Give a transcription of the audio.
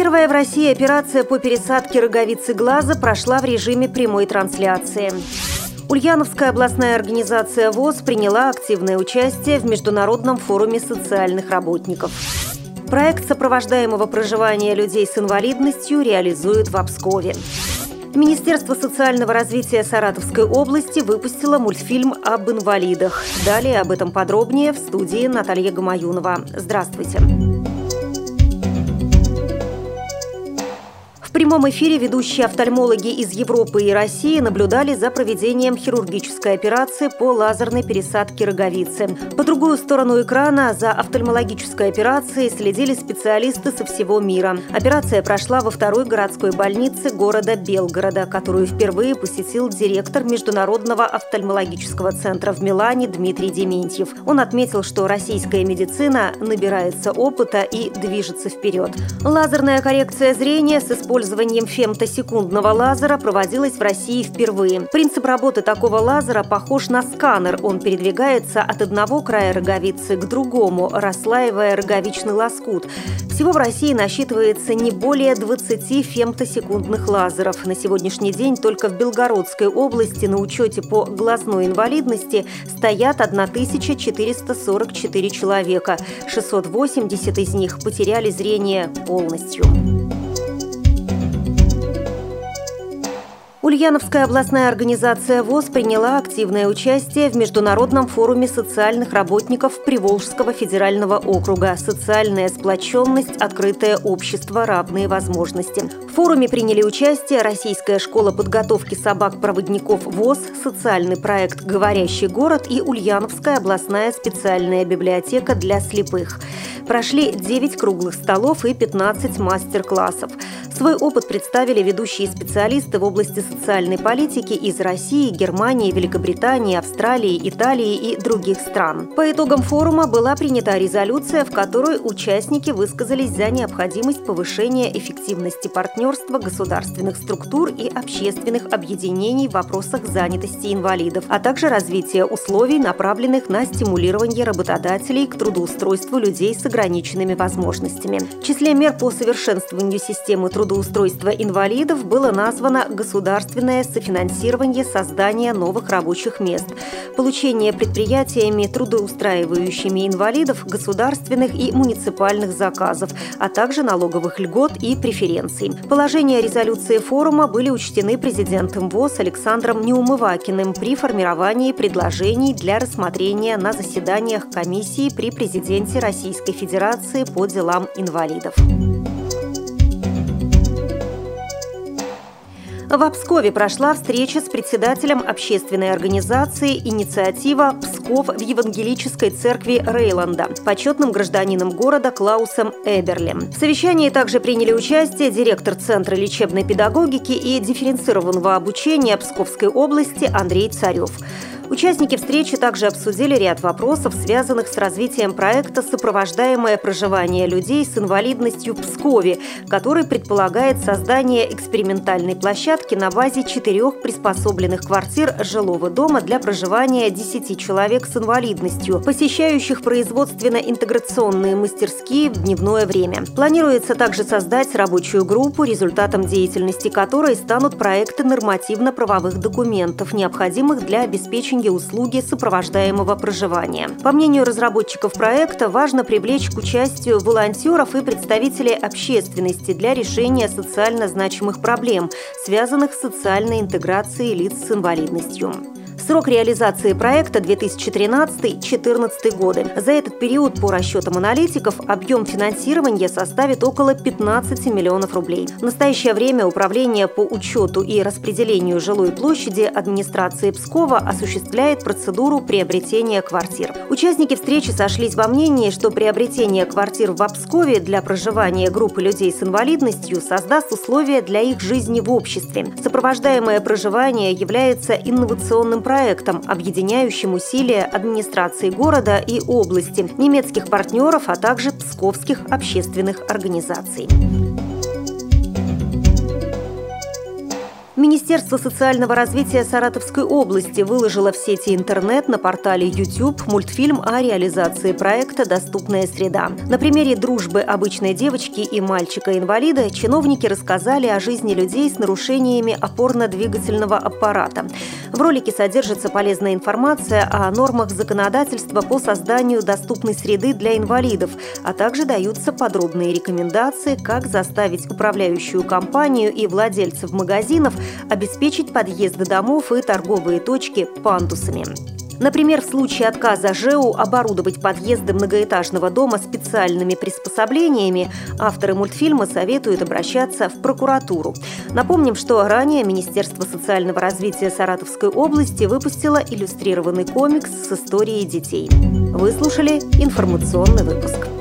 Первая в России операция по пересадке роговицы глаза прошла в режиме прямой трансляции. Ульяновская областная организация ВОС приняла активное участие в Международном форуме социальных работников. Проект сопровождаемого проживания людей с инвалидностью реализуют в Пскове. Министерство социального развития Саратовской области выпустило мультфильм об инвалидах. Далее об этом подробнее в студии Наталья Гамаюнова. Здравствуйте. В прямом эфире ведущие офтальмологи из Европы и России наблюдали за проведением хирургической операции по лазерной пересадке роговицы. По другую сторону экрана за офтальмологической операцией следили специалисты со всего мира. Операция прошла во второй городской больнице города Белгорода, которую впервые посетил директор Международного офтальмологического центра в Милане Дмитрий Дементьев. Он отметил, что российская медицина набирается опыта и движется вперед. Лазерная коррекция зрения с использованием фемтосекундного лазера проводилась в России впервые. Принцип работы такого лазера похож на сканер. Он передвигается от одного края роговицы к другому, расслаивая роговичный лоскут. Всего в России насчитывается не более 20 фемтосекундных лазеров. На сегодняшний день только в Белгородской области на учете по глазной инвалидности стоят 1444 человека. 680 из них потеряли зрение полностью. Ульяновская областная организация ВОС приняла активное участие в Международном форуме социальных работников Приволжского федерального округа «Социальная сплоченность. Открытое общество. Равные возможности». В форуме приняли участие Российская школа подготовки собак-проводников ВОС, социальный проект «Говорящий город» и Ульяновская областная специальная библиотека для слепых. Прошли 9 круглых столов и 15 мастер-классов. Свой опыт представили ведущие специалисты в области социальной политики из России, Германии, Великобритании, Австралии, Италии и других стран. По итогам форума была принята резолюция, в которой участники высказались за необходимость повышения эффективности партнерства государственных структур и общественных объединений в вопросах занятости инвалидов, а также развития условий, направленных на стимулирование работодателей к трудоустройству людей с ограниченными возможностями. В числе мер по совершенствованию системы трудоустройства инвалидов было названо государственное софинансирование создания новых рабочих мест, получение предприятиями, трудоустраивающими инвалидов, государственных и муниципальных заказов, а также налоговых льгот и преференций. Положения резолюции форума были учтены президентом ВОС Александром Неумывакиным при формировании предложений для рассмотрения на заседаниях комиссии при президенте Российской Федерации по делам инвалидов. В Пскове прошла встреча с председателем общественной организации «Инициатива Псков» в Евангелической церкви Рейланда, почетным гражданином города Клаусом Эберли. В совещании также приняли участие директор Центра лечебной педагогики и дифференцированного обучения Псковской области Андрей Царев. Участники встречи также обсудили ряд вопросов, связанных с развитием проекта «Сопровождаемое проживание людей с инвалидностью в Пскове», который предполагает создание экспериментальной площадки на базе 4 приспособленных квартир жилого дома для проживания 10 человек с инвалидностью, посещающих производственно-интеграционные мастерские в дневное время. Планируется также создать рабочую группу, результатом деятельности которой станут проекты нормативно-правовых документов, необходимых для обеспечения услуги сопровождаемого проживания. По мнению разработчиков проекта, важно привлечь к участию волонтеров и представителей общественности для решения социально значимых проблем, связанных с социальной интеграцией лиц с инвалидностью. Срок реализации проекта 2013-2014 годы. За этот период, по расчетам аналитиков, объем финансирования составит около 15 миллионов рублей. В настоящее время Управление по учету и распределению жилой площади администрации Пскова осуществляет процедуру приобретения квартир. Участники встречи сошлись во мнении, что приобретение квартир в Пскове для проживания группы людей с инвалидностью создаст условия для их жизни в обществе. Сопровождаемое проживание является инновационным проектом, объединяющим усилия администрации города и области, немецких партнеров, а также псковских общественных организаций. Министерство социального развития Саратовской области выложило в сети интернет на портале YouTube мультфильм о реализации проекта «Доступная среда». На примере дружбы обычной девочки и мальчика-инвалида чиновники рассказали о жизни людей с нарушениями опорно-двигательного аппарата. В ролике содержится полезная информация о нормах законодательства по созданию доступной среды для инвалидов, а также даются подробные рекомендации, как заставить управляющую компанию и владельцев магазинов обеспечить подъезды домов и торговые точки пандусами. Например, в случае отказа ЖЭУ оборудовать подъезды многоэтажного дома специальными приспособлениями, авторы мультфильма советуют обращаться в прокуратуру. Напомним, что ранее Министерство социального развития Саратовской области выпустило иллюстрированный комикс с историей детей. Вы слушали информационный выпуск.